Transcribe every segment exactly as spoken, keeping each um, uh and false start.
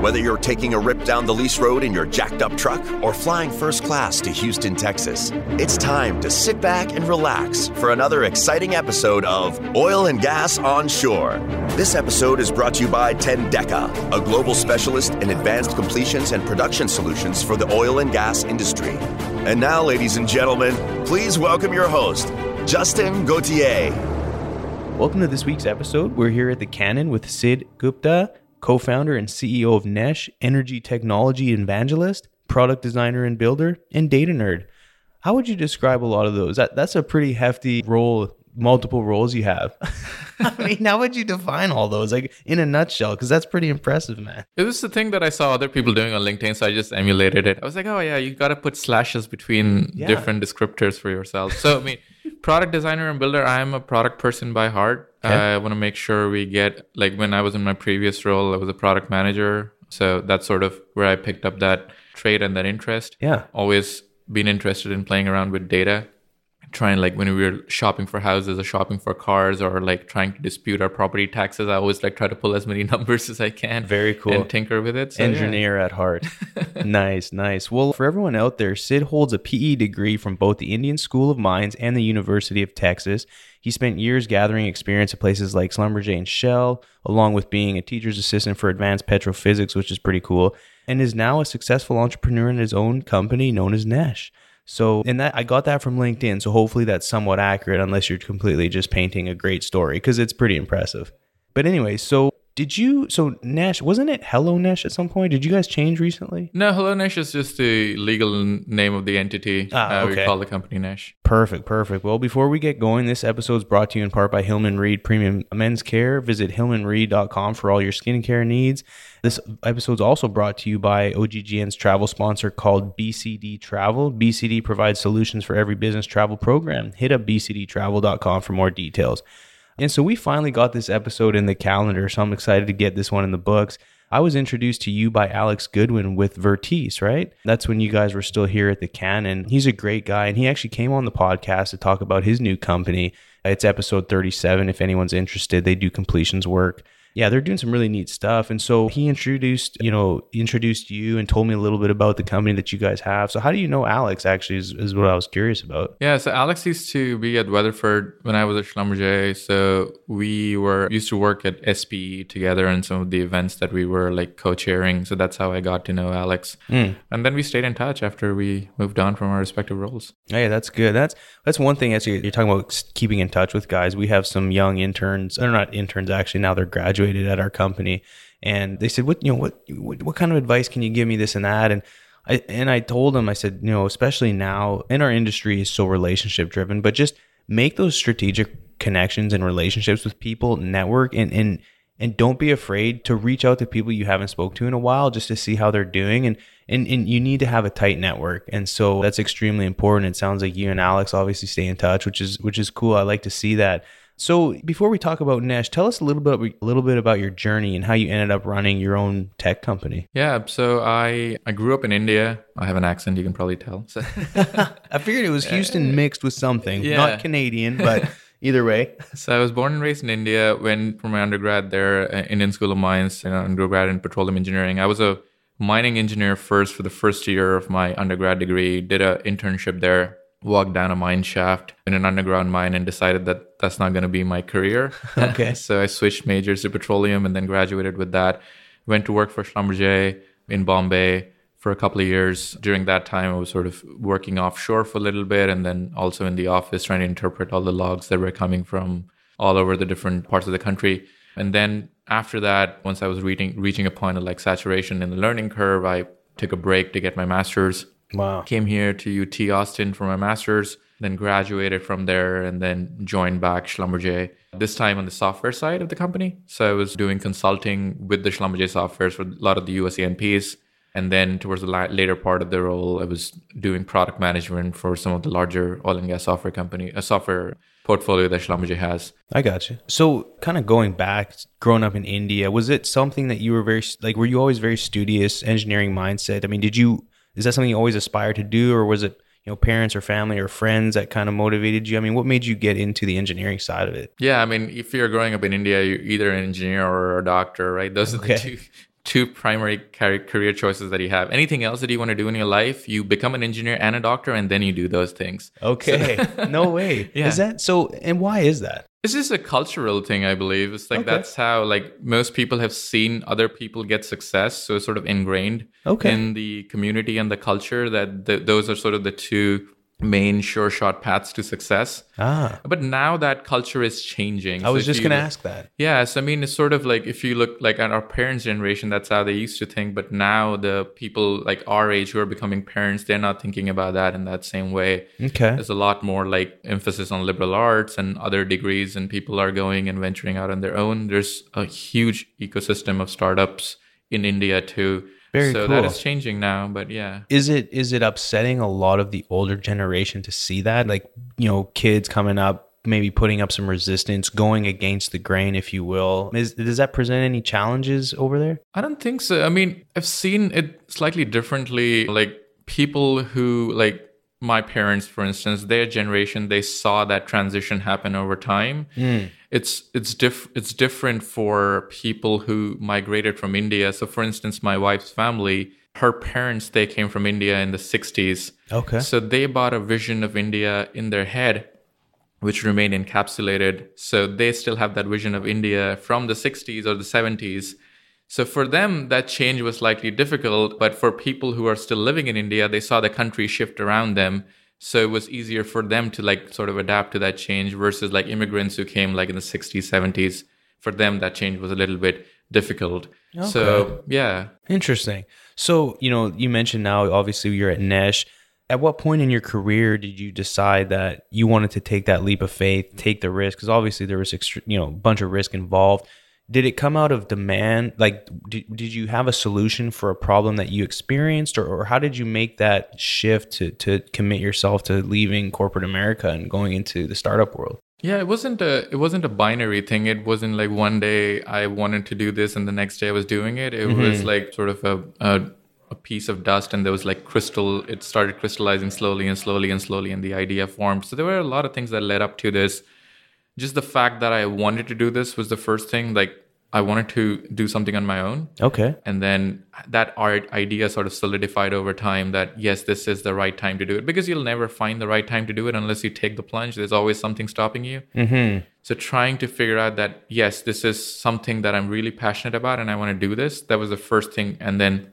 Whether you're taking a rip down the lease road in your jacked-up truck or flying first class to Houston, Texas, it's time to sit back and relax for another exciting episode of Oil and Gas on Shore. This episode is brought to you by Tendeca, a global specialist in advanced completions and production solutions for the oil and gas industry. And now, ladies and gentlemen, please welcome your host, Justin Gautier. Welcome to this week's episode. We're here at the Cannon with Sidd Gupta, co-founder and C E O of Nesh, energy technology evangelist, product designer and builder, and data nerd. How would you describe a lot of those? That, that's a pretty hefty role, multiple roles you have. I mean, how would you define all those, like, in a nutshell? Because that's pretty impressive, man. It was the thing that I saw other people doing on LinkedIn, so I just emulated it. I was like, oh yeah, you got to put slashes between yeah. different descriptors for yourself. So, I mean... Product designer and builder, I'm a product person by heart. Okay. I want to make sure we get, like, when I was in my previous role, I was a product manager. So that's sort of where I picked up that trait and that interest. Yeah. Always been interested in playing around with data. Trying, like, when we were shopping for houses or shopping for cars or, like, trying to dispute our property taxes, I always, like, try to pull as many numbers as I can. Very cool. And tinker with it. So, engineer yeah. at heart. Nice, nice. Well, for everyone out there, Sidd holds a P E degree from both the Indian School of Mines and the University of Texas. He spent years gathering experience at places like Schlumberger and Shell, along with being a teacher's assistant for advanced petrophysics, which is pretty cool, and is now a successful entrepreneur in his own company known as Nesh. So, and that I got that from LinkedIn. So hopefully that's somewhat accurate, unless you're completely just painting a great story, because it's pretty impressive. But anyway, so did you, so Nesh, wasn't it Hello Nesh at some point? Did you guys change recently? No, Hello Nesh is just the legal name of the entity. Ah, uh, okay. We call the company Nesh. Perfect, perfect. Well, before we get going, this episode is brought to you in part by Hillman Reed Premium Men's Care. Visit hillman reed dot com for all your skincare needs. This episode is also brought to you by O G G N's travel sponsor called B C D Travel. B C D provides solutions for every business travel program. Hit up b c d travel dot com for more details. And so we finally got this episode in the calendar, so I'm excited to get this one in the books. I was introduced to you by Alex Goodwin with Vertice, right? That's when you guys were still here at the Cannon. He's a great guy, and he actually came on the podcast to talk about his new company. It's episode thirty-seven, if anyone's interested. They do completions work. Yeah, they're doing some really neat stuff. And so he introduced, you know, introduced you and told me a little bit about the company that you guys have. So how do you know Alex, actually, is, is what I was curious about. Yeah, so Alex used to be at Weatherford when I was at Schlumberger. So we were used to work at S P E together and some of the events that we were, like, co-chairing. So that's how I got to know Alex. Mm. And then we stayed in touch after we moved on from our respective roles. Hey, that's good. That's that's one thing. Actually, you're talking about keeping in touch with guys. We have some young interns, or not interns, actually, now they're graduates at our company, and they said, what you know what, what what kind of advice can you give me, this and that? And I and I told them, I said, you know, especially now in our industry is so relationship driven, but just make those strategic connections and relationships with people, network, and and and don't be afraid to reach out to people you haven't spoke to in a while just to see how they're doing. And and and you need to have a tight network, and so that's extremely important. It sounds like you and Alex obviously stay in touch, which is which is cool. I like to see that. So before we talk about Nesh, tell us a little bit, a little bit about your journey and how you ended up running your own tech company. Yeah, so I, I grew up in India. I have an accent, you can probably tell. So. I figured it was Houston mixed with something, yeah. Not Canadian, but either way. So I was born and raised in India. Went for my undergrad there, uh, Indian School of Mines, you know, undergrad in petroleum engineering. I was a mining engineer first for the first year of my undergrad degree. Did an internship there. Walked down a mine shaft in an underground mine and decided that that's not going to be my career. Okay. So I switched majors to petroleum and then graduated with that. Went to work for Schlumberger in Bombay for a couple of years. During that time, I was sort of working offshore for a little bit and then also in the office trying to interpret all the logs that were coming from all over the different parts of the country. And then after that, once I was reading, reaching a point of, like, saturation in the learning curve, I took a break to get my master's. Wow. Came here to U T Austin for my master's, then graduated from there and then joined back Schlumberger, this time on the software side of the company. So I was doing consulting with the Schlumberger softwares for a lot of the U S E and Ps. And then towards the la- later part of the role, I was doing product management for some of the larger oil and gas software company, a software portfolio that Schlumberger has. I got you. So kind of going back, growing up in India, was it something that you were very, like, were you always very studious, engineering mindset? I mean, did you... Is that something you always aspired to do, or was it, you know, parents or family or friends that kind of motivated you? I mean, what made you get into the engineering side of it? Yeah, I mean, if you're growing up in India, you're either an engineer or a doctor, right? Those okay. are the two two primary career choices that you have. Anything else that you want to do in your life, you become an engineer and a doctor, and then you do those things. Okay. So, no way. Yeah. Is that so? And why is that? It's just a cultural thing, I believe. It's like, okay, that's how like most people have seen other people get success. So it's sort of ingrained okay. in the community and the culture that th- those are sort of the two main sure shot paths to success. Ah. But now that culture is changing. I was so just going to ask that. Yeah. So, I mean, it's sort of like if you look like at our parents' generation, that's how they used to think. But now the people like our age who are becoming parents, they're not thinking about that in that same way. Okay. There's a lot more like emphasis on liberal arts and other degrees, and people are going and venturing out on their own. There's a huge ecosystem of startups in India too. Very so cool. That is changing now, but yeah. Is it is it upsetting a lot of the older generation to see that? Like, you know, kids coming up, maybe putting up some resistance, going against the grain, if you will. Is, does that present any challenges over there? I don't think so. I mean, I've seen it slightly differently. Like people who, like my parents, for instance, their generation, they saw that transition happen over time. Mm. It's it's diff it's different for people who migrated from India. So, for instance, my wife's family, her parents, they came from India in the sixties. Okay. So they bought a vision of India in their head, which remained encapsulated. So they still have that vision of India from the sixties or the seventies. So for them, that change was likely difficult. But for people who are still living in India, they saw the country shift around them. So it was easier for them to like sort of adapt to that change versus like immigrants who came like in the sixties, seventies. For them, that change was a little bit difficult. Okay. So, yeah. Interesting. So, you know, you mentioned now, obviously, you're at Nesh. At what point in your career did you decide that you wanted to take that leap of faith, take the risk? Because obviously there was, extre- you know, a bunch of risk involved. Did it come out of demand? Like, did, did you have a solution for a problem that you experienced, or, or how did you make that shift to, to commit yourself to leaving corporate America and going into the startup world? Yeah, it wasn't a it wasn't a binary thing. It wasn't like one day I wanted to do this and the next day I was doing it. It mm-hmm. was like sort of a, a a piece of dust, and there was like crystal. It started crystallizing slowly and slowly and slowly, and the idea formed. So there were a lot of things that led up to this. Just the fact that I wanted to do this was the first thing. Like, I wanted to do something on my own. Okay. And then that art idea sort of solidified over time that, yes, this is the right time to do it. Because you'll never find the right time to do it unless you take the plunge. There's always something stopping you. Mm-hmm. So trying to figure out that, yes, this is something that I'm really passionate about and I want to do this. That was the first thing. And then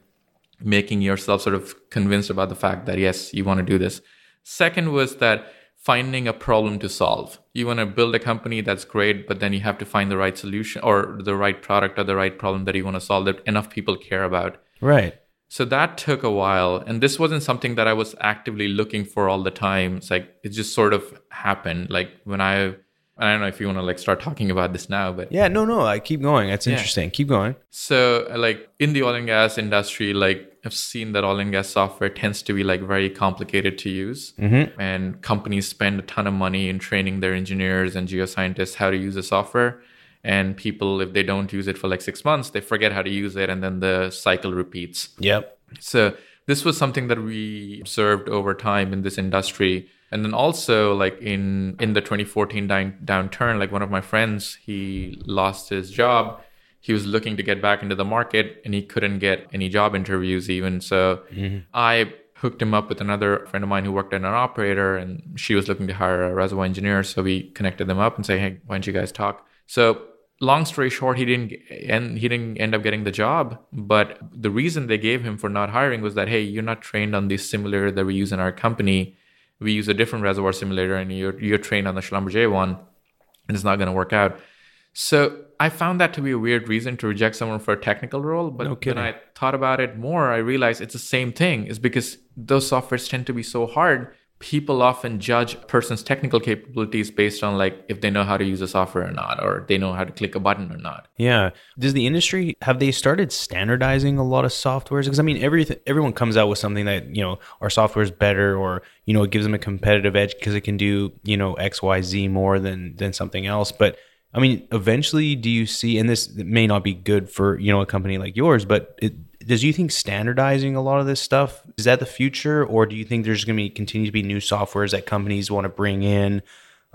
making yourself sort of convinced about the fact that, yes, you want to do this. Second was that finding a problem to solve. You want to build a company, that's great, but then you have to find the right solution or the right product or the right problem that you want to solve that enough people care about. Right. So that took a while. And this wasn't something that I was actively looking for all the time. It's like, it just sort of happened. Like when I, I don't know if you want to like start talking about this now, but. Yeah, no, no, I keep going. That's interesting. Yeah. Keep going. So like in the oil and gas industry, like, I've seen that oil and gas software tends to be like very complicated to use, mm-hmm. and companies spend a ton of money in training their engineers and geoscientists how to use the software. And people, if they don't use it for like six months, they forget how to use it, and then the cycle repeats. Yep. So this was something that we observed over time in this industry. And then also like in, in the twenty fourteen downturn, like one of my friends, he lost his job. He was looking to get back into the market and he couldn't get any job interviews even. So mm-hmm. I hooked him up with another friend of mine who worked at an operator, and she was looking to hire a reservoir engineer. So we connected them up and say, hey, why don't you guys talk? So long story short, he didn't and he didn't end up getting the job. But the reason they gave him for not hiring was that, hey, you're not trained on the simulator that we use in our company. We use a different reservoir simulator and you're, you're trained on the Schlumberger one, and it's not going to work out. So I found that to be a weird reason to reject someone for a technical role. But no kidding. When I thought about it more, I realized it's the same thing. It's because those softwares tend to be so hard. People often judge a person's technical capabilities based on like if they know how to use a software or not, or they know how to click a button or not. Yeah. Does the industry, have they started standardizing a lot of softwares? Because I mean, everything, everyone comes out with something that, you know, our software is better, or, you know, it gives them a competitive edge because it can do, you know, X, Y, Z more than, than something else. But I mean, eventually, do you see, and this may not be good for, you know, a company like yours, but it, does you think standardizing a lot of this stuff, is that the future? Or do you think there's going to be continue to be new softwares that companies want to bring in,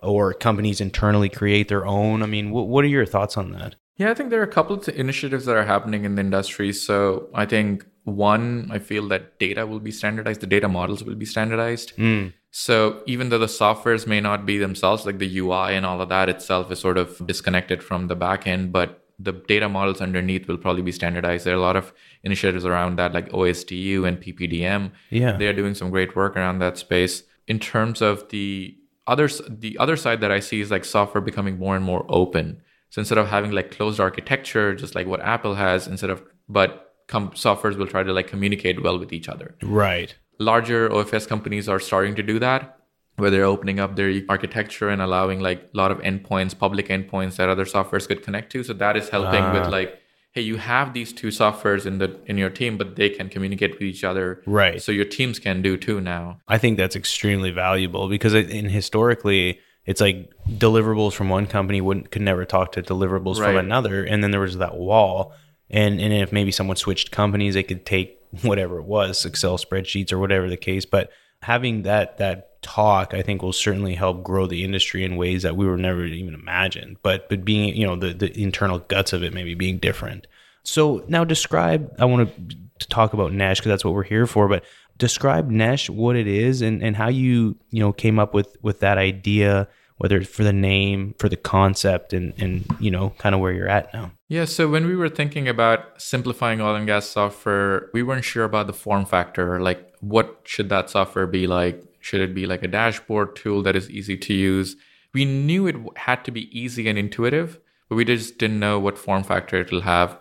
or companies internally create their own? I mean, what, what are your thoughts on that? Yeah, I think there are a couple of initiatives that are happening in the industry. So I think one, I feel that data will be standardized. The data models will be standardized. Mm. So even though the softwares may not be themselves, like the U I and all of that itself is sort of disconnected from the back end, but the data models underneath will probably be standardized. There are a lot of initiatives around that, like O S D U and P P D M. Yeah. They are doing some great work around that space. In terms of the other, the other side that I see is like software becoming more and more open. So instead of having like closed architecture, just like what Apple has, instead of, but com- softwares will try to like communicate well with each other. Right. Larger O F S companies are starting to do that, where they're opening up their architecture and allowing like a lot of endpoints, public endpoints that other softwares could connect to. So that is helping ah. with like, hey, you have these two softwares in the in your team, but they can communicate with each other. Right. So your teams can do too now. I think that's extremely valuable because it, in historically, it's like deliverables from one company wouldn't could never talk to deliverables right. from another. And then there was that wall. And, and if maybe someone switched companies, they could take whatever it was, Excel spreadsheets or whatever the case. But having that that talk, I think, will certainly help grow the industry in ways that we were never even imagined. But but being, you know, the, the internal guts of it maybe being different. So now describe, I want to, to talk about Nesh because that's what we're here for, but describe Nesh, what it is and, and how you, you know, came up with, with that idea, whether it's for the name, for the concept and, and you know, kind of where you're at now. Yeah. So when we were thinking about simplifying oil and gas software, we weren't sure about the form factor. Like what should that software be like? Should it be like a dashboard tool that is easy to use? We knew it had to be easy and intuitive, but we just didn't know what form factor it'll have.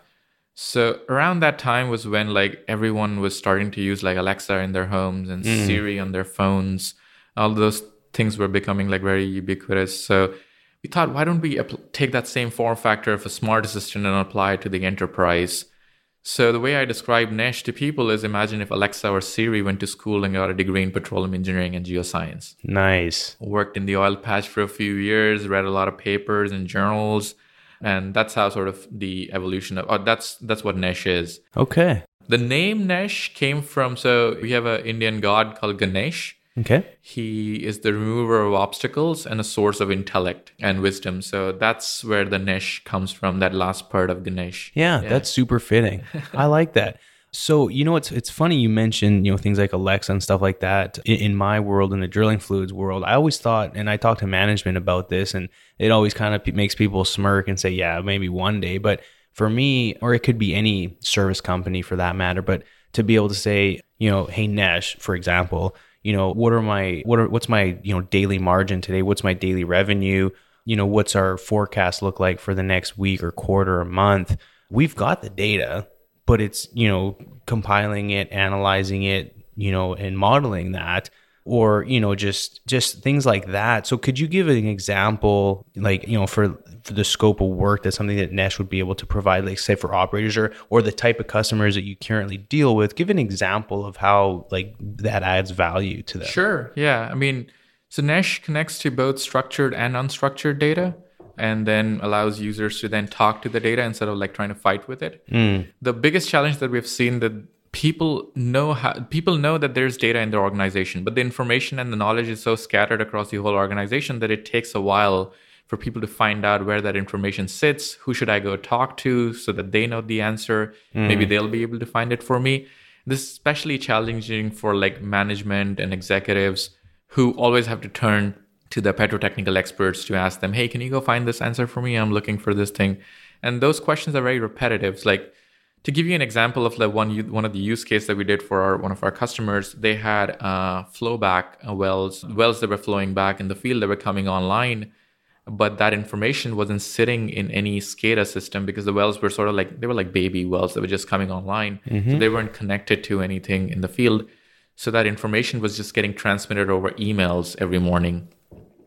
So around that time was when like everyone was starting to use like Alexa in their homes and mm. Siri on their phones. All those things were becoming like very ubiquitous. So we thought, why don't we take that same form factor of a smart assistant and apply it to the enterprise? So the way I describe Nesh to people is imagine if Alexa or Siri went to school and got a degree in petroleum engineering and geoscience. Nice. Worked in the oil patch for a few years, read a lot of papers and journals. And that's how sort of the evolution of, oh, that's that's what Nesh is. Okay. The name Nesh came from, so we have an Indian god called Ganesh. Okay. He is the remover of obstacles and a source of intellect and wisdom. So that's where the Nesh comes from, that last part of Ganesh. Yeah, yeah. That's super fitting. I like that. So, you know, it's it's funny you mentioned, you know, things like Alexa and stuff like that. In, in my world, in the drilling fluids world, I always thought, and I talked to management about this, and it always kind of p- makes people smirk and say, yeah, maybe one day. But for me, or it could be any service company for that matter, but to be able to say, you know, hey, Nesh, for example, you know, what are my, what are, what's my, you know, daily margin today? What's my daily revenue? You know, what's our forecast look like for the next week or quarter or month? We've got the data, but it's, you know, compiling it, analyzing it, you know, and modeling that, or, you know, just, just things like that. So could you give an example, like, you know, for, for the scope of work that's something that Nesh would be able to provide, like say for operators or, or the type of customers that you currently deal with, give an example of how like that adds value to them. Sure. Yeah. I mean, so Nesh connects to both structured and unstructured data, and then allows users to then talk to the data instead of like trying to fight with it. Mm. The biggest challenge that we've seen that people know how, people know that there's data in their organization, but the information and the knowledge is so scattered across the whole organization that it takes a while for people to find out where that information sits. Who should I go talk to so that they know the answer? Mm. Maybe they'll be able to find it for me. This is especially challenging for like management and executives who always have to turn to the petrotechnical experts to ask them, hey, can you go find this answer for me? I'm looking for this thing. And those questions are very repetitive. It's like, to give you an example of like one one of the use case that we did for our, one of our customers, they had uh, flowback wells, wells that were flowing back in the field that were coming online, but that information wasn't sitting in any SCADA system because the wells were sort of like, they were like baby wells that were just coming online. Mm-hmm. So they weren't connected to anything in the field. So that information was just getting transmitted over emails every morning.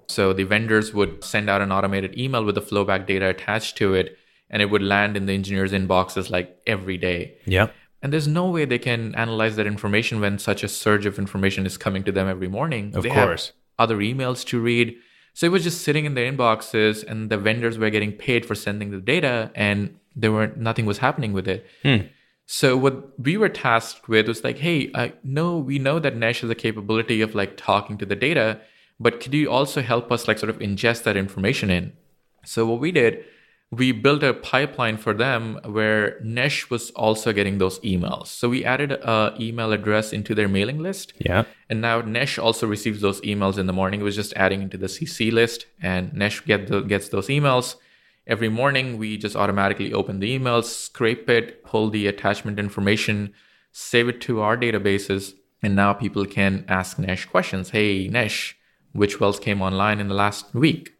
So the vendors would send out an automated email with the flowback data attached to it, and it would land in the engineers' inboxes like every day. Yeah. And there's no way they can analyze that information when such a surge of information is coming to them every morning. Of they course. Have other emails to read. So it was just sitting in their inboxes, and the vendors were getting paid for sending the data, and there were nothing was happening with it. Hmm. So what we were tasked with was like, hey, I know we know that Nesh has the capability of like talking to the data, but could you also help us like sort of ingest that information in? So what we did we built a pipeline for them where Nesh was also getting those emails. So we added an email address into their mailing list. Yeah. And now Nesh also receives those emails in the morning. It was just adding into the C C list, and Nesh get the, gets those emails. Every morning, we just automatically open the emails, scrape it, pull the attachment information, save it to our databases. And now people can ask Nesh questions. Hey, Nesh, which wells came online in the last week?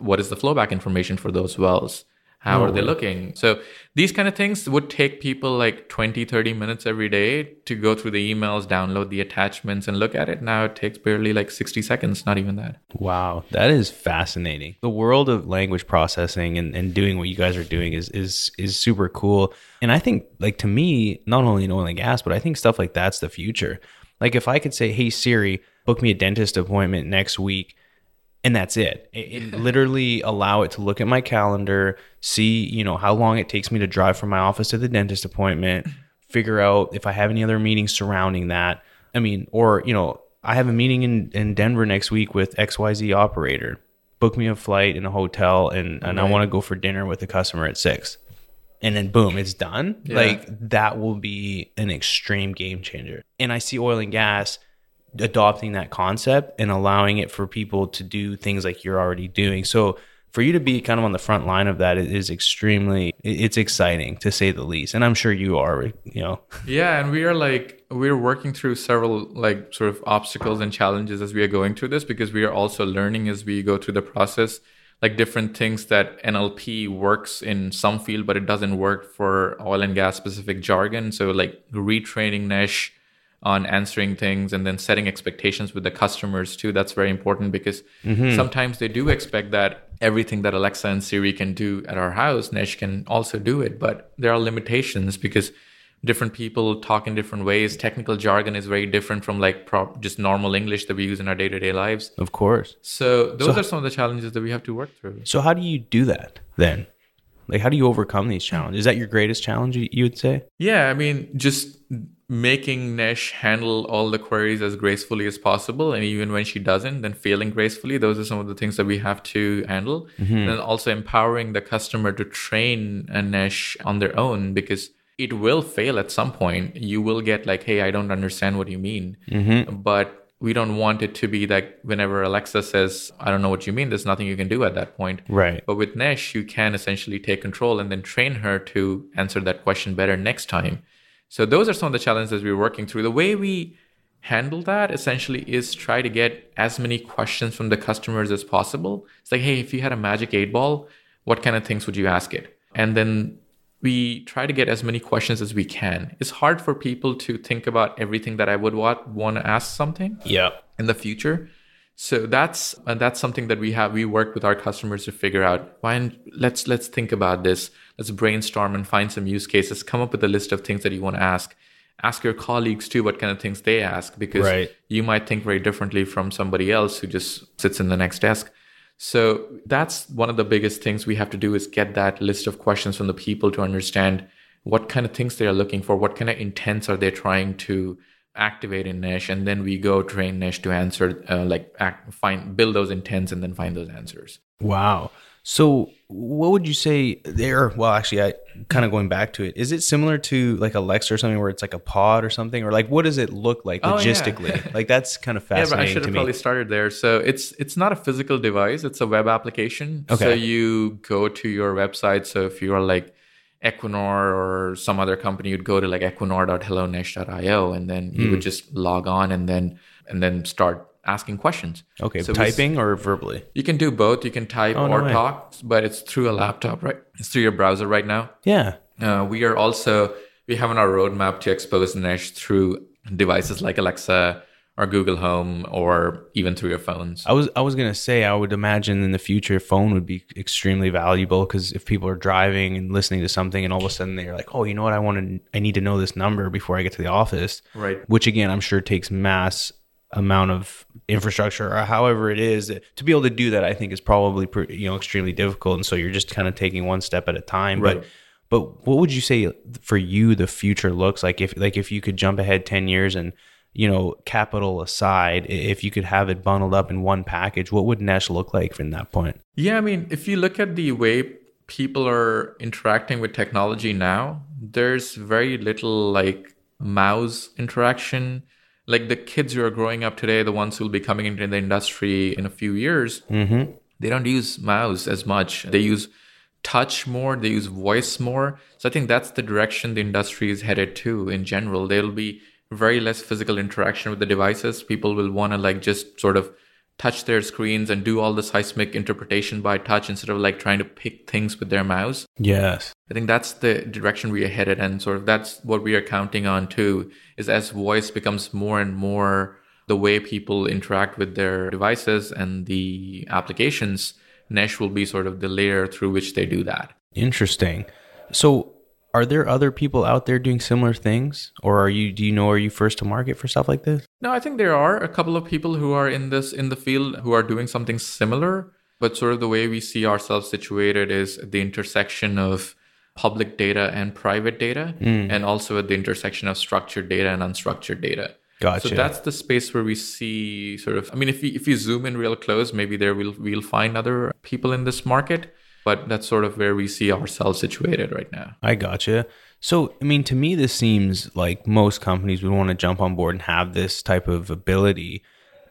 What is the flowback information for those wells? How oh. are they looking? So these kind of things would take people like twenty, thirty minutes every day to go through the emails, download the attachments, and look at it. Now it takes barely like sixty seconds, not even that. Wow, that is fascinating. The world of language processing and, and doing what you guys are doing is is is super cool. And I think, like, to me, not only in oil and gas, but I think stuff like that's the future. Like, if I could say, hey, Siri, book me a dentist appointment next week, and that's it. It, it literally allow it to look at my calendar, see, you know, how long it takes me to drive from my office to the dentist appointment, figure out if I have any other meetings surrounding that. I mean, or, you know, I have a meeting in, in Denver next week with X Y Z operator. Book me a flight and a hotel, and, and right. I want to go for dinner with a customer at six. And then boom, it's done. Yeah. Like, that will be an extreme game changer. And I see oil and gas adopting that concept and allowing it for people to do things like you're already doing. So for you to be kind of on the front line of that is extremely, it's exciting to say the least. And I'm sure you are, you know. Yeah. And we are like, we're working through several like sort of obstacles and challenges as we are going through this, because we are also learning as we go through the process, like different things that N L P works in some field, but it doesn't work for oil and gas specific jargon. So like retraining Nesh on answering things, and then setting expectations with the customers too. That's very important, because mm-hmm. sometimes they do expect that everything that Alexa and Siri can do at our house, Nesh can also do it. But there are limitations, because different people talk in different ways. Technical jargon is very different from like pro- just normal English that we use in our day-to-day lives. Of course. So those so, are some of the challenges that we have to work through. So how do you do that then? Like, how do you overcome these challenges? Is that your greatest challenge, you would say? Yeah, I mean, just making Nesh handle all the queries as gracefully as possible. And even when she doesn't, then failing gracefully. Those are some of the things that we have to handle. Mm-hmm. And then also empowering the customer to train a Nesh on their own, because it will fail at some point. You will get like, hey, I don't understand what you mean. Mm-hmm. But we don't want it to be like whenever Alexa says, I don't know what you mean, there's nothing you can do at that point. Right. But with Nesh, you can essentially take control and then train her to answer that question better next time. So those are some of the challenges we're working through. The way we handle that essentially is try to get as many questions from the customers as possible. It's like, hey, if you had a magic eight ball, what kind of things would you ask it? And then we try to get as many questions as we can. It's hard for people to think about everything that I would want, want to ask something yeah. in the future. So that's uh, that's something that we have. We work with our customers to figure out, why, let's let's think about this. Let's brainstorm and find some use cases. Come up with a list of things that you want to ask. Ask your colleagues too what kind of things they ask, because right. you might think very differently from somebody else who just sits in the next desk. So that's one of the biggest things we have to do, is get that list of questions from the people to understand what kind of things they are looking for, what kind of intents are they trying to activate in Nesh, and then we go train Nesh to answer, uh, like act, find, build those intents, and then find those answers. Wow. So what would you say there? Well, actually, I kind of going back to it. Is it similar to like Alexa or something, where it's like a pod or something, or like what does it look like oh, logistically? Yeah. Like, that's kind of fascinating. Yeah, but I should have probably started there. So it's it's not a physical device; it's a web application. Okay. So you go to your website. So if you are like Equinor or some other company, you'd go to like equinor dot hello nesh dot io, and then you mm. would just log on and then and then start asking questions. Okay, so typing we, or verbally? You can do both. You can type oh, or no talk, but it's through a laptop, right? It's through your browser right now. Yeah. Uh, we are also, we have on our roadmap to expose Nesh through devices like Alexa or Google Home, or even through your phones. I was I was gonna say, I would imagine in the future, phone would be extremely valuable, because if people are driving and listening to something, and all of a sudden they're like, oh, you know what, I want to, I need to know this number before I get to the office. Right. Which again, I'm sure takes mass amount of infrastructure, or however it is to be able to do that. I think is probably pretty, you know, extremely difficult, and so you're just kind of taking one step at a time. Right. But but what would you say for you the future looks like, if like if you could jump ahead ten years and, you know, capital aside, if you could have it bundled up in one package, what would Nesh look like from that point? Yeah, I mean, if you look at the way people are interacting with technology now, there's very little like mouse interaction. Like the kids who are growing up today, the ones who will be coming into the industry in a few years, mm-hmm. they don't use mouse as much. They use touch more, they use voice more. So I think that's the direction the industry is headed to in general. There'll be very less physical interaction with the devices. People will want to like just sort of touch their screens and do all the seismic interpretation by touch instead of like trying to pick things with their mouse. Yes. I think that's the direction we are headed. And sort of that's what we are counting on too, is as voice becomes more and more the way people interact with their devices and the applications, Nesh will be sort of the layer through which they do that. Interesting. So are there other people out there doing similar things, or are you? Do you know? Are you first to market for stuff like this? No, I think there are a couple of people who are in this in the field who are doing something similar. But sort of the way we see ourselves situated is at the intersection of public data and private data, mm. and also at the intersection of structured data and unstructured data. Gotcha. So that's the space where we see sort of. I mean, if we if you zoom in real close, maybe there we'll we'll find other people in this market. But that's sort of where we see ourselves situated right now. I gotcha. So, I mean, to me, this seems like most companies would want to jump on board and have this type of ability.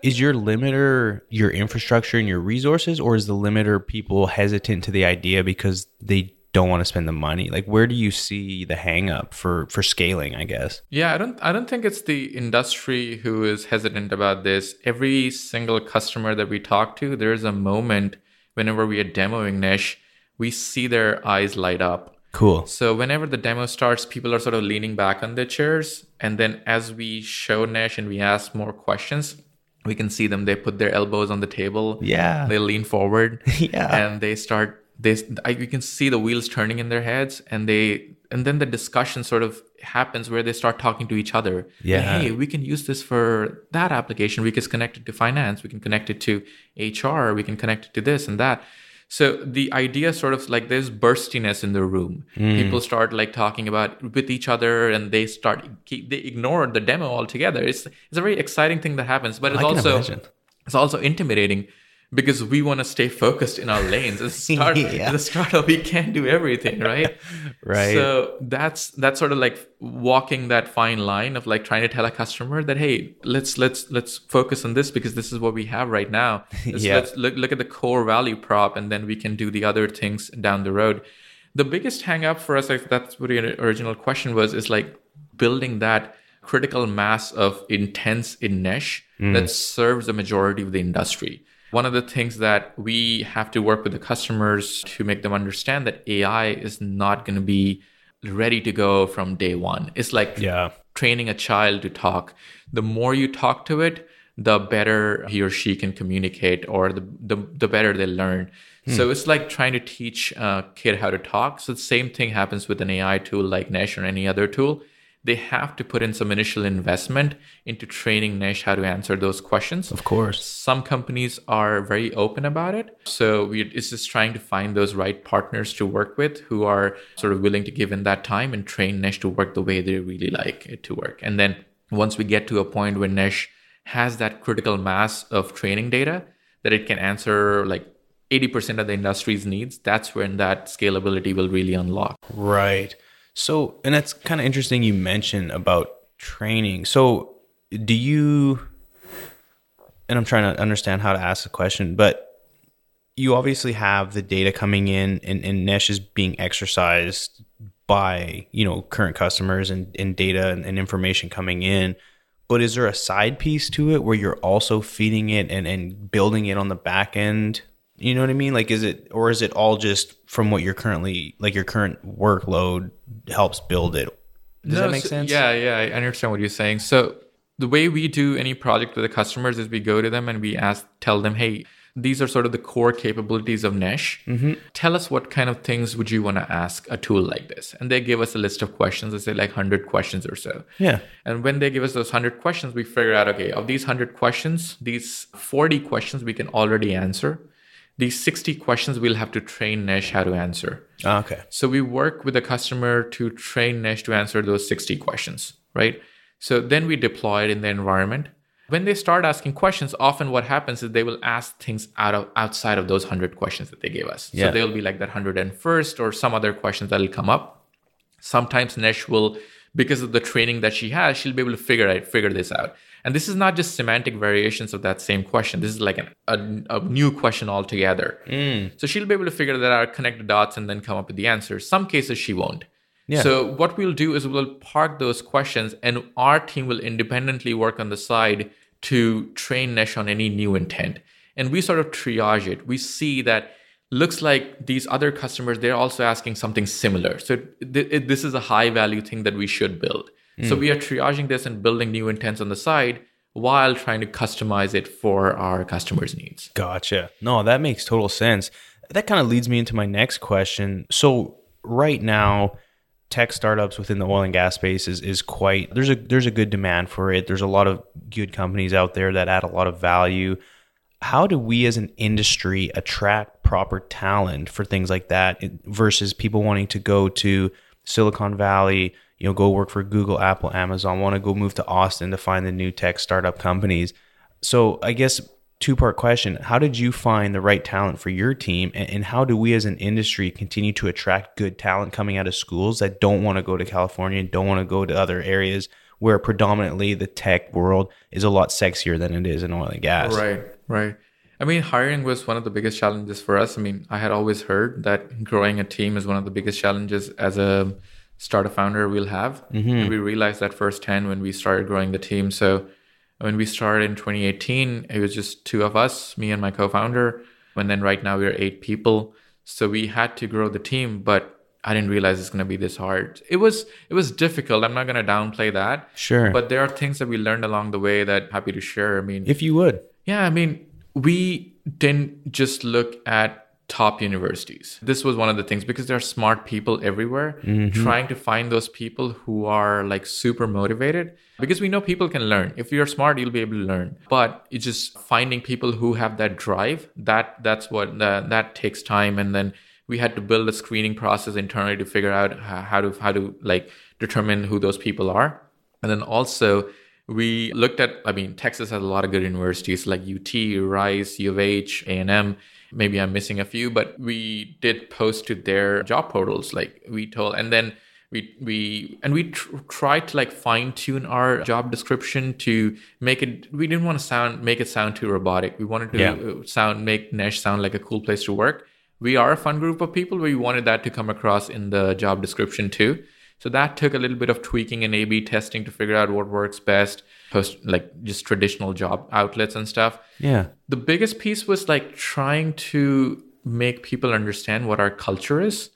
Is your limiter your infrastructure and your resources, or is the limiter people hesitant to the idea because they don't want to spend the money? Like, where do you see the hang up for, for scaling, I guess? Yeah, I don't I don't think it's the industry who is hesitant about this. Every single customer that we talk to, there's a moment whenever we are demoing Nesh, we see their eyes light up. Cool. So whenever the demo starts, people are sort of leaning back on their chairs. And then as we show Nesh and we ask more questions, we can see them. They put their elbows on the table. Yeah. They lean forward. Yeah. And they start, they, I, you can see the wheels turning in their heads. And they, and then the discussion sort of happens where they start talking to each other. Yeah. Hey, we can use this for that application. We can connect it to finance. We can connect it to H R. We can connect it to this and that. So the idea sort of like there's burstiness in the room. Mm. People start like talking about with each other, and they start they ignore the demo altogether. It's it's a very exciting thing that happens, but it's also imagine. it's also intimidating. Because we want to stay focused in our lanes. As a start, yeah. As a startup, we can't do everything, right? Right. So that's that's sort of like walking that fine line of like trying to tell a customer that, hey, let's let's let's focus on this because this is what we have right now. Let's, yeah. let's look, look at the core value prop, and then we can do the other things down the road. The biggest hang up for us, like that's what your original question was, is like building that critical mass of intents in Nesh mm. that serves the majority of the industry. One of the things that we have to work with the customers to make them understand that A I is not going to be ready to go from day one. It's like yeah. training a child to talk. The more you talk to it, the better he or she can communicate, or the the, the better they learn. Hmm. So it's like trying to teach a kid how to talk. So the same thing happens with an A I tool like Nesh or any other tool. They have to put in some initial investment into training Nesh how to answer those questions. Of course. Some companies are very open about it. So we, it's just trying to find those right partners to work with who are sort of willing to give in that time and train Nesh to work the way they really like it to work. And then once we get to a point where Nesh has that critical mass of training data that it can answer like eighty percent of the industry's needs, that's when that scalability will really unlock. Right. So, and that's kind of interesting you mentioned about training. So do you, and I'm trying to understand how to ask the question, but you obviously have the data coming in and, and Nesh is being exercised by, you know, current customers and, and data and, and information coming in. But is there a side piece to it where you're also feeding it and, and building it on the back end? You know what I mean? Like, is it, or is it all just from what you're currently, like your current workload helps build it? Does no, that make so, sense? Yeah, yeah. I understand what you're saying. So the way we do any project with the customers is we go to them and we ask, tell them, hey, these are sort of the core capabilities of Nesh. Mm-hmm. Tell us what kind of things would you want to ask a tool like this? And they give us a list of questions. Let's say like one hundred questions or so. Yeah. And when they give us those one hundred questions, we figure out, okay, of these one hundred questions, these forty questions we can already answer. These sixty questions we'll have to train Nesh how to answer. Okay. So we work with the customer to train Nesh to answer those sixty questions, right? So then we deploy it in the environment. When they start asking questions, often what happens is they will ask things out of outside of those one hundred questions that they gave us. Yeah. So they'll be like that one hundred first or some other questions that'll come up. Sometimes Nesh will, because of the training that she has, she'll be able to figure out, figure this out. And this is not just semantic variations of that same question. This is like an, a, a new question altogether. Mm. So she'll be able to figure that out, connect the dots, and then come up with the answer. Some cases she won't. Yeah. So what we'll do is we'll park those questions, and our team will independently work on the side to train Nesh on any new intent. And we sort of triage it. We see that looks like these other customers, they're also asking something similar. So th- it, this is a high value thing that we should build. So we are triaging this and building new intents on the side while trying to customize it for our customers' needs. Gotcha. No, that makes total sense. That kind of leads me into my next question. So right now, tech startups within the oil and gas space is, is quite, there's a there's a good demand for it. There's a lot of good companies out there that add a lot of value. How do we as an industry attract proper talent for things like that versus people wanting to go to Silicon Valley, you know, go work for Google, Apple, Amazon, want to go move to Austin to find the new tech startup companies? So I guess two-part question, how did you find the right talent for your team? And, and how do we as an industry continue to attract good talent coming out of schools that don't want to go to California and don't want to go to other areas where predominantly the tech world is a lot sexier than it is in oil and gas? Right, right. I mean, hiring was one of the biggest challenges for us. I mean, I had always heard that growing a team is one of the biggest challenges as a startup founder we'll have. Mm-hmm. And we realized that firsthand when we started growing the team. So when we started in twenty eighteen, it was just two of us, me and my co-founder. And then right now we're eight people. So we had to grow the team, but I didn't realize it's going to be this hard. It was it was difficult. I'm not going to downplay that. Sure. But there are things that we learned along the way that I'm happy to share. I mean, if you would. Yeah, I mean, we didn't just look at top universities. This was one of the things, because there are smart people everywhere, mm-hmm. trying to find those people who are like super motivated, because we know people can learn. If you're smart, you'll be able to learn, but it's just finding people who have that drive that that's what uh, that takes time. And then we had to build a screening process internally to figure out how to how to like determine who those people are. And then also we looked at, I mean, Texas has a lot of good universities like U T, Rice, U of H, A and M. Maybe I'm missing a few, but we did post to their job portals, like we told, and then we we and we tr- tried to like fine tune our job description to make it. We didn't want to sound make it sound too robotic. We wanted to yeah. sound make Nesh sound like a cool place to work. We are a fun group of people. We wanted that to come across in the job description too. So that took a little bit of tweaking and A B testing to figure out what works best, post like just traditional job outlets and stuff. Yeah. The biggest piece was like trying to make people understand what our culture is,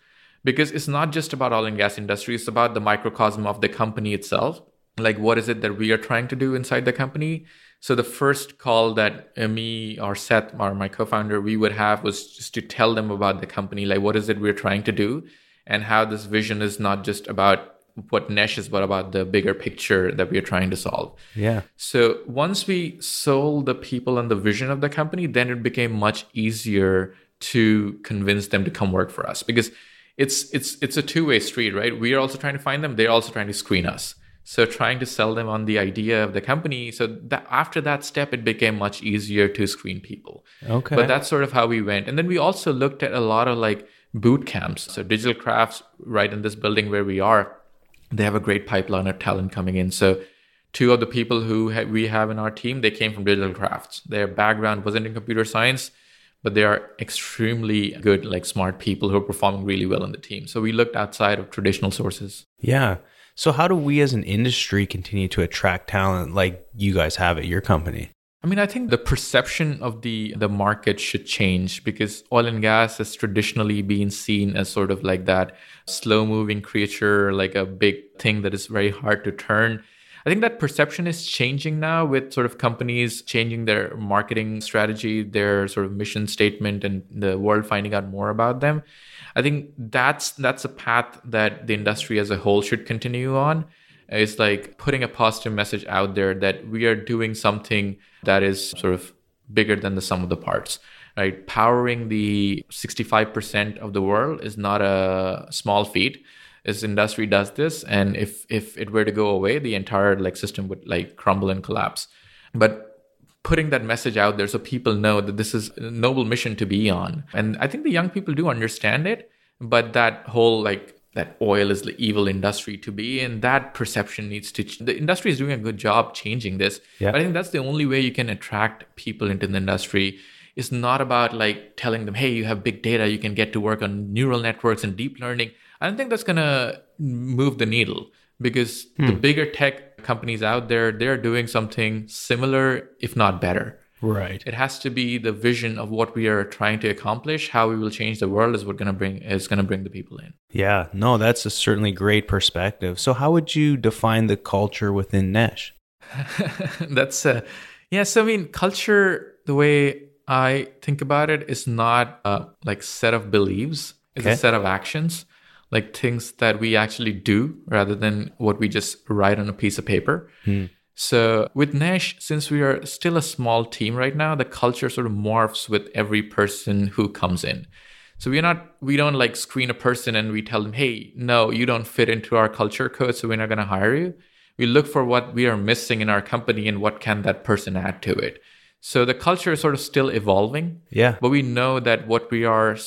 because it's not just about oil and gas industry. It's about the microcosm of the company itself. Like, what is it that we are trying to do inside the company? So the first call that me or Seth or my co-founder, we would have was just to tell them about the company. Like, what is it we're trying to do? And how this vision is not just about what Nesh is, but about the bigger picture that we are trying to solve. Yeah. So once we sold the people on the vision of the company, then it became much easier to convince them to come work for us, because it's it's it's a two-way street, right? We are also trying to find them. They're also trying to screen us. So trying to sell them on the idea of the company. So that after that step, it became much easier to screen people. Okay. But that's sort of how we went. And then we also looked at a lot of like boot camps. So Digital Crafts, right in this building where we are, they have a great pipeline of talent coming in. So two of the people who ha- we have in our team, they came from Digital Crafts. Their background wasn't in computer science, but they are extremely good, like smart people who are performing really well in the team. So we looked outside of traditional sources. Yeah. So how do we as an industry continue to attract talent like you guys have at your company? I mean, I think the perception of the, the market should change, because oil and gas has traditionally been seen as sort of like that slow-moving creature, like a big thing that is very hard to turn. I think that perception is changing now with sort of companies changing their marketing strategy, their sort of mission statement, and the world finding out more about them. I think that's that's a path that the industry as a whole should continue on. It's like putting a positive message out there that we are doing something that is sort of bigger than the sum of the parts, right? Powering the sixty-five percent of the world is not a small feat. This industry does this. And if, if it were to go away, the entire like system would like crumble and collapse. But putting that message out there so people know that this is a noble mission to be on. And I think the young people do understand it, but that whole like, that oil is the evil industry to be in, that perception needs to, ch- the industry is doing a good job changing this. Yeah. But I think that's the only way you can attract people into the industry. It's not about like telling them, hey, you have big data, you can get to work on neural networks and deep learning. I don't think that's going to move the needle because hmm. the bigger tech companies out there, they're doing something similar, if not better. Right. It has to be the vision of what we are trying to accomplish. How we will change the world is what going to bring is going to bring the people in. Yeah. No, that's a certainly great perspective. So, how would you define the culture within Nesh? that's uh, yeah. So, I mean, culture, the way I think about it, is not a like set of beliefs. It's okay. A set of actions, like things that we actually do rather than what we just write on a piece of paper. Hmm. So with Nesh, since we are still a small team right now, the culture sort of morphs with every person who comes in. So we're not, we don't like screen a person and we tell them, hey, no, you don't fit into our culture code, so we're not going to hire you. We look for what we are missing in our company and what can that person add to it. So the culture is sort of still evolving. Yeah. But we know that what we are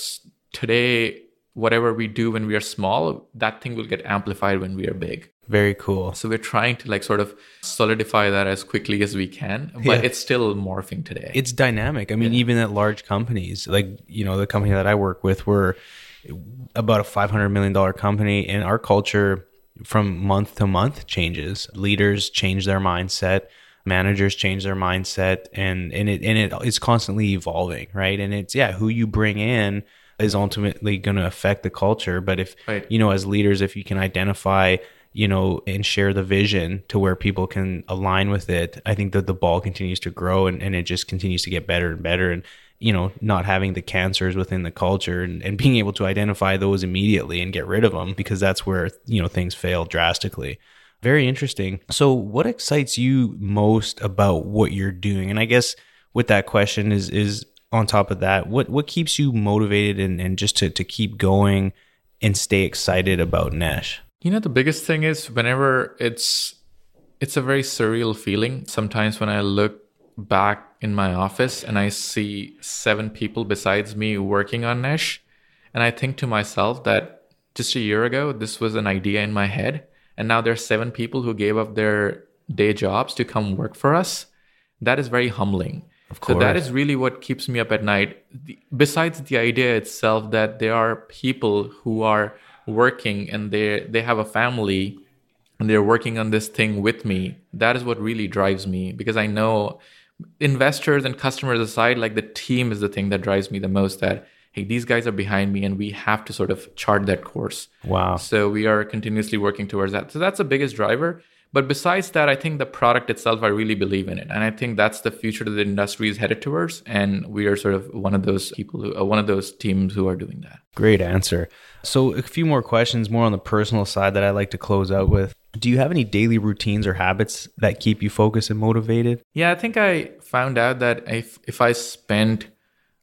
today, whatever we do when we are small, that thing will get amplified when we are big. Very cool. So we're trying to like sort of solidify that as quickly as we can, but yeah. It's still morphing today. It's dynamic. I mean, yeah. Even at large companies, like, you know, the company that I work with, we're about a five hundred million dollars company, and our culture from month to month changes. Leaders change their mindset, managers change their mindset, and, and it and it is constantly evolving, right? And it's, yeah, who you bring in is ultimately going to affect the culture. But if, right. you know, as leaders, if you can identify, you know, and share the vision to where people can align with it, I think that the ball continues to grow and, and it just continues to get better and better. And, you know, not having the cancers within the culture and, and being able to identify those immediately and get rid of them, because that's where, you know, things fail drastically. Very interesting. So what excites you most about what you're doing? And I guess with that question is, is on top of that, what, what keeps you motivated and, and just to, to keep going and stay excited about Nesh? You know, the biggest thing is whenever it's, it's a very surreal feeling. Sometimes when I look back in my office and I see seven people besides me working on Nesh, and I think to myself that just a year ago, this was an idea in my head. And now there are seven people who gave up their day jobs to come work for us. That is very humbling. Of course. So that is really what keeps me up at night. The, besides the idea itself that there are people who are working and they they have a family and they're working on this thing with me. That is what really drives me, because I know, investors and customers aside, like the team is the thing that drives me the most, that hey, these guys are behind me and we have to sort of chart that course. Wow. So we are continuously working towards that. So that's the biggest driver. But besides that, I think the product itself, I really believe in it. And I think that's the future that the industry is headed towards. And we are sort of one of those people, who, uh, one of those teams who are doing that. Great answer. So a few more questions, more on the personal side that I like to close out with. Do you have any daily routines or habits that keep you focused and motivated? Yeah, I think I found out that if, if I spend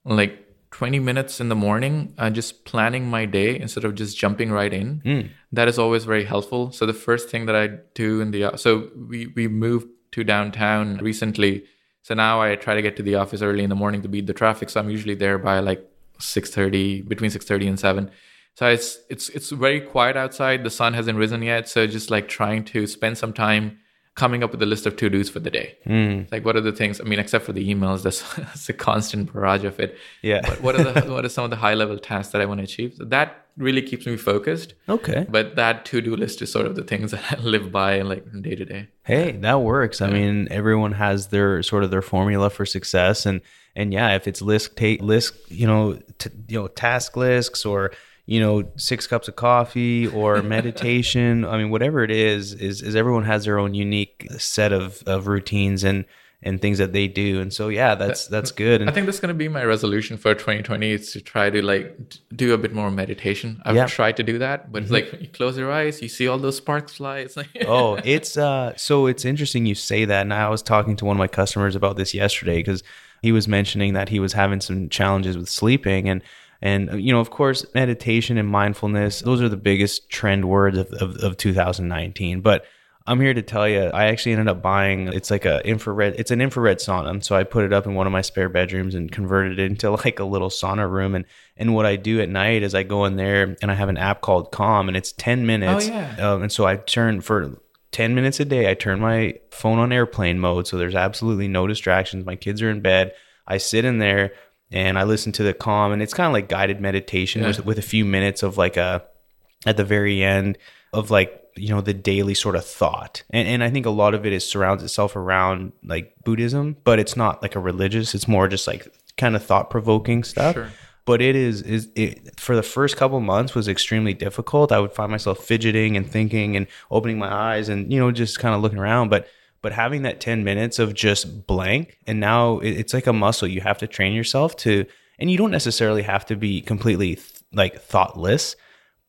like twenty minutes in the morning, uh, just planning my day instead of just jumping right in. Mm. That is always very helpful. So the first thing that I do in the, so we, we moved to downtown recently. So now I try to get to the office early in the morning to beat the traffic. So I'm usually there by like six thirty, between six thirty and seven. So it's, it's, it's very quiet outside. The sun hasn't risen yet. So just like trying to spend some time coming up with a list of to-dos for the day. Mm. Like, what are the things, I mean, except for the emails, that's, that's a constant barrage of it. Yeah. But what are the, what are some of the high-level tasks that I want to achieve? So that really keeps me focused. Okay. But that to-do list is sort of the things that I live by, like, from day to day. Hey, that works. I yeah. mean, everyone has their sort of their formula for success. And, and yeah, if it's list, ta- list, you know, t- you know, task lists or, you know, six cups of coffee or meditation. I mean, whatever it is, is, is everyone has their own unique set of, of routines and, and things that they do. And so, yeah, that's, that's good. And I think that's going to be my resolution for twenty twenty is to try to like do a bit more meditation. I've yeah. tried to do that, but mm-hmm. it's like you close your eyes, you see all those sparks fly. oh, it's, uh, so it's interesting you say that. And I was talking to one of my customers about this yesterday, because he was mentioning that he was having some challenges with sleeping. And And, you know, of course, meditation and mindfulness, those are the biggest trend words of, of, of twenty nineteen. But I'm here to tell you, I actually ended up buying, it's like a infrared, it's an infrared sauna. So I put it up in one of my spare bedrooms and converted it into like a little sauna room. And and what I do at night is I go in there and I have an app called Calm, and it's ten minutes. Oh, yeah. Um, and so I turn for ten minutes a day, I turn my phone on airplane mode. So there's absolutely no distractions. My kids are in bed. I sit in there and I listen to the Calm, and it's kind of like guided meditation yeah. with a few minutes of like a, at the very end of like, you know, the daily sort of thought. And and I think a lot of it is surrounds itself around like Buddhism, but it's not like a religious, it's more just like kind of thought provoking stuff. Sure. But it is, is it for the first couple months was extremely difficult. I would find myself fidgeting and thinking and opening my eyes and, you know, just kind of looking around. But But having that ten minutes of just blank, and now it's like a muscle. You have to train yourself to, and you don't necessarily have to be completely th- like thoughtless,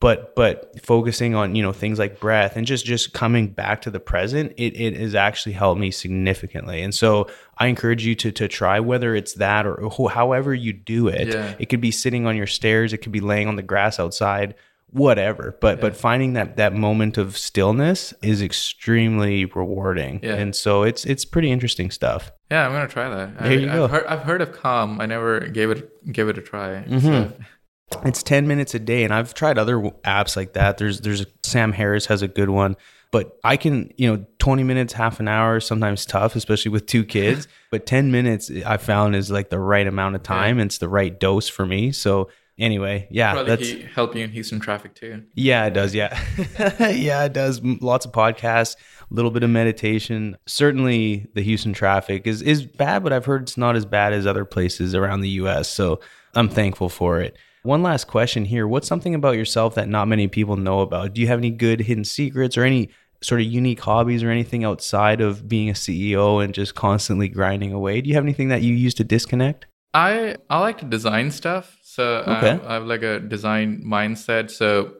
but but focusing on, you know, things like breath and just just coming back to the present, it it has actually helped me significantly. And so I encourage you to to try, whether it's that or ho- however you do it. Yeah. It could be sitting on your stairs, it could be laying on the grass outside, whatever, but yeah. but finding that that moment of stillness is extremely rewarding, yeah. and so it's it's pretty interesting stuff. Yeah, I'm gonna try that. There I, you I've go. Heard, I've heard of Calm. I never gave it gave it a try. Mm-hmm. So. It's ten minutes a day, and I've tried other apps like that. There's there's Sam Harris has a good one, but I can you know twenty minutes, half an hour, sometimes tough, especially with two kids. But ten minutes I found is like the right amount of time, yeah. and it's the right dose for me. So. Anyway, yeah, probably that's he help you in Houston traffic too. Yeah, it does. Yeah, yeah, it does. Lots of podcasts, a little bit of meditation. Certainly, the Houston traffic is is bad, but I've heard it's not as bad as other places around the U S. So I'm thankful for it. One last question here: what's something about yourself that not many people know about? Do you have any good hidden secrets or any sort of unique hobbies or anything outside of being a C E O and just constantly grinding away? Do you have anything that you use to disconnect? I I like to design stuff. So okay. I, I have like a design mindset. So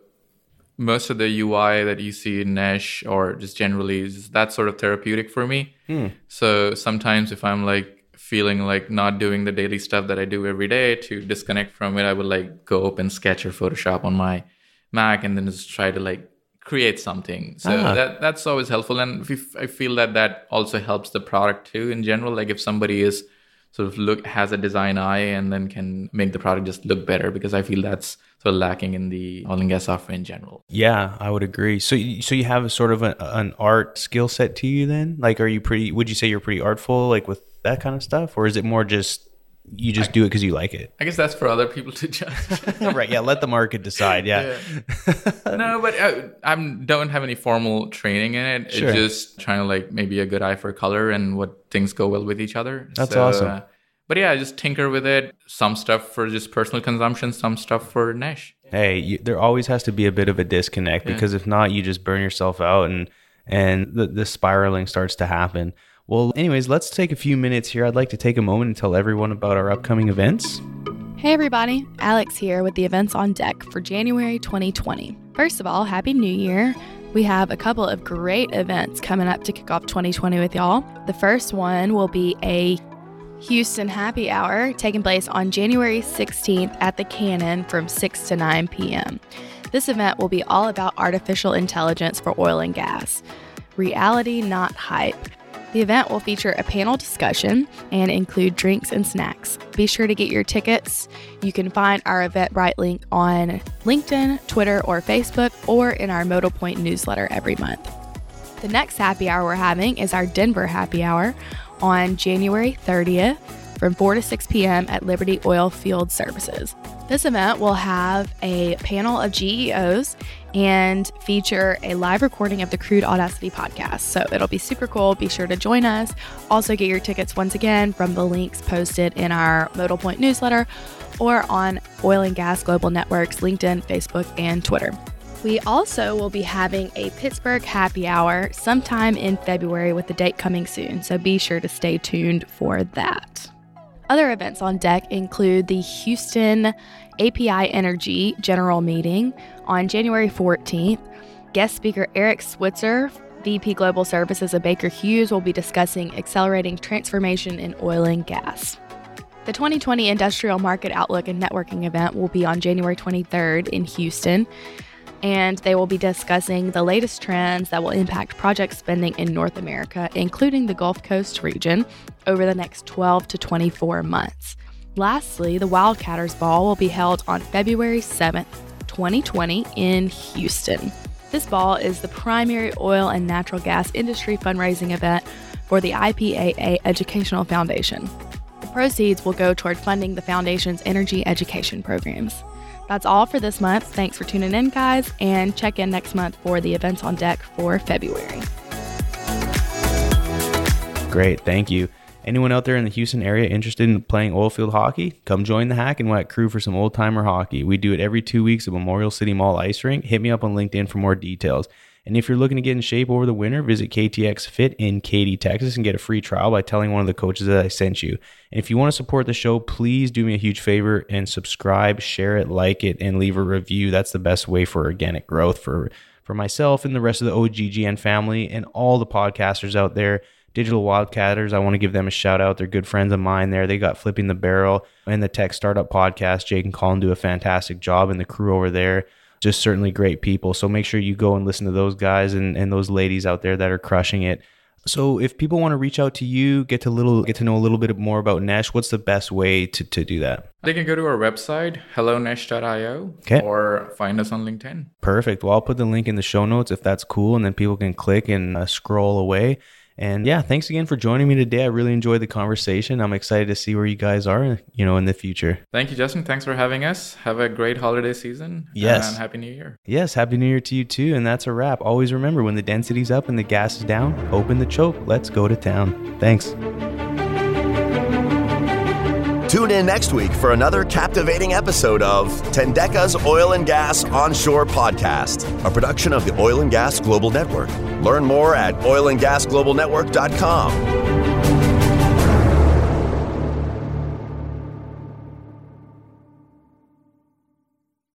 most of the U I that you see in Nesh or just generally is that sort of therapeutic for me. Hmm. So sometimes if I'm like feeling like not doing the daily stuff that I do every day to disconnect from it, I would like go open Sketch or Photoshop on my Mac and then just try to like create something. So ah. that that's always helpful. And if, I feel that that also helps the product too in general. Like if somebody is sort of look has a design eye and then can make the product just look better, because I feel that's sort of lacking in the oil and gas software in general. Yeah, I would agree. So you, so you have a sort of a, an art skill set to you then? Like, are you pretty, would you say you're pretty artful like with that kind of stuff? Or is it more just, you just I, do it because you like it? I guess that's for other people to judge. Right, yeah, let the market decide, yeah. yeah. No, but I, I don't have any formal training in it. Sure. It's just trying to like maybe a good eye for color and what things go well with each other. That's so, awesome. Uh, but yeah, I just tinker with it. Some stuff for just personal consumption, some stuff for Nesh. Hey, you, there always has to be a bit of a disconnect, because yeah. if not, you just burn yourself out and and the, the spiraling starts to happen. Well, anyways, let's take a few minutes here. I'd like to take a moment and tell everyone about our upcoming events. Hey everybody, Alex here with the events on deck for January twenty twenty. First of all, Happy New Year. We have a couple of great events coming up to kick off twenty twenty with y'all. The first one will be a Houston Happy Hour taking place on January sixteenth at the Cannon from six to nine p.m. This event will be all about artificial intelligence for oil and gas. Reality, not hype. The event will feature a panel discussion and include drinks and snacks. Be sure to get your tickets. You can find our Eventbrite link on LinkedIn, Twitter, or Facebook, or in our Modal Point newsletter every month. The next happy hour we're having is our Denver Happy Hour on January thirtieth from four to six p.m. at Liberty Oil Field Services. This event will have a panel of G E Os and feature a live recording of the Crude Audacity podcast. So it'll be super cool. Be sure to join us. Also get your tickets once again from the links posted in our Modal Point newsletter or on Oil and Gas Global Network's LinkedIn, Facebook, and Twitter. We also will be having a Pittsburgh happy hour sometime in February with the date coming soon. So be sure to stay tuned for that. Other events on deck include the Houston A P I Energy General Meeting on January fourteenth. Guest speaker Eric Switzer, V P Global Services of Baker Hughes, will be discussing accelerating transformation in oil and gas. The twenty twenty Industrial Market Outlook and Networking event will be on January twenty-third in Houston. and they will be discussing the latest trends that will impact project spending in North America, including the Gulf Coast region, over the next twelve to twenty-four months. Lastly, the Wildcatters Ball will be held on February seventh, twenty twenty in Houston. This ball is the primary oil and natural gas industry fundraising event for the I P A A Educational Foundation. The proceeds will go toward funding the foundation's energy education programs. That's all for this month. Thanks for tuning in, guys, and check in next month for the events on deck for February. Great, thank you. Anyone out there in the Houston area interested in playing oil field hockey? Come join the Hack and Whack crew for some old-timer hockey. We do it every two weeks at Memorial City Mall Ice Rink. Hit me up on LinkedIn for more details. And if you're looking to get in shape over the winter, visit K T X Fit in Katy, Texas, and get a free trial by telling one of the coaches that I sent you. And if you want to support the show, please do me a huge favor and subscribe, share it, like it, and leave a review. That's the best way for organic growth for, for myself and the rest of the O G G N family and all the podcasters out there. Digital Wildcatters, I want to give them a shout out. They're good friends of mine there. They got Flipping the Barrel and the Tech Startup Podcast. Jake and Colin do a fantastic job, and the crew over there, just certainly great people. So make sure you go and listen to those guys and, and those ladies out there that are crushing it. So if people want to reach out to you, get to little, get to know a little bit more about Nesh, what's the best way to, to do that? They can go to our website, hello nesh dot io, okay, or find us on LinkedIn. Perfect. Well, I'll put the link in the show notes if that's cool, and then people can click and uh, scroll away. And yeah, thanks again for joining me today. I really enjoyed the conversation. I'm excited to see where you guys are, you know, in the future. Thank you, Justin. Thanks for having us. Have a great holiday season. Yes. And Happy New Year. Yes. Happy New Year to you too. And that's a wrap. Always remember, when the density's up and the gas is down, open the choke. Let's go to town. Thanks. Tune in next week for another captivating episode of Tendeca's Oil and Gas Onshore Podcast, a production of the Oil and Gas Global Network. Learn more at oil and gas global network dot com.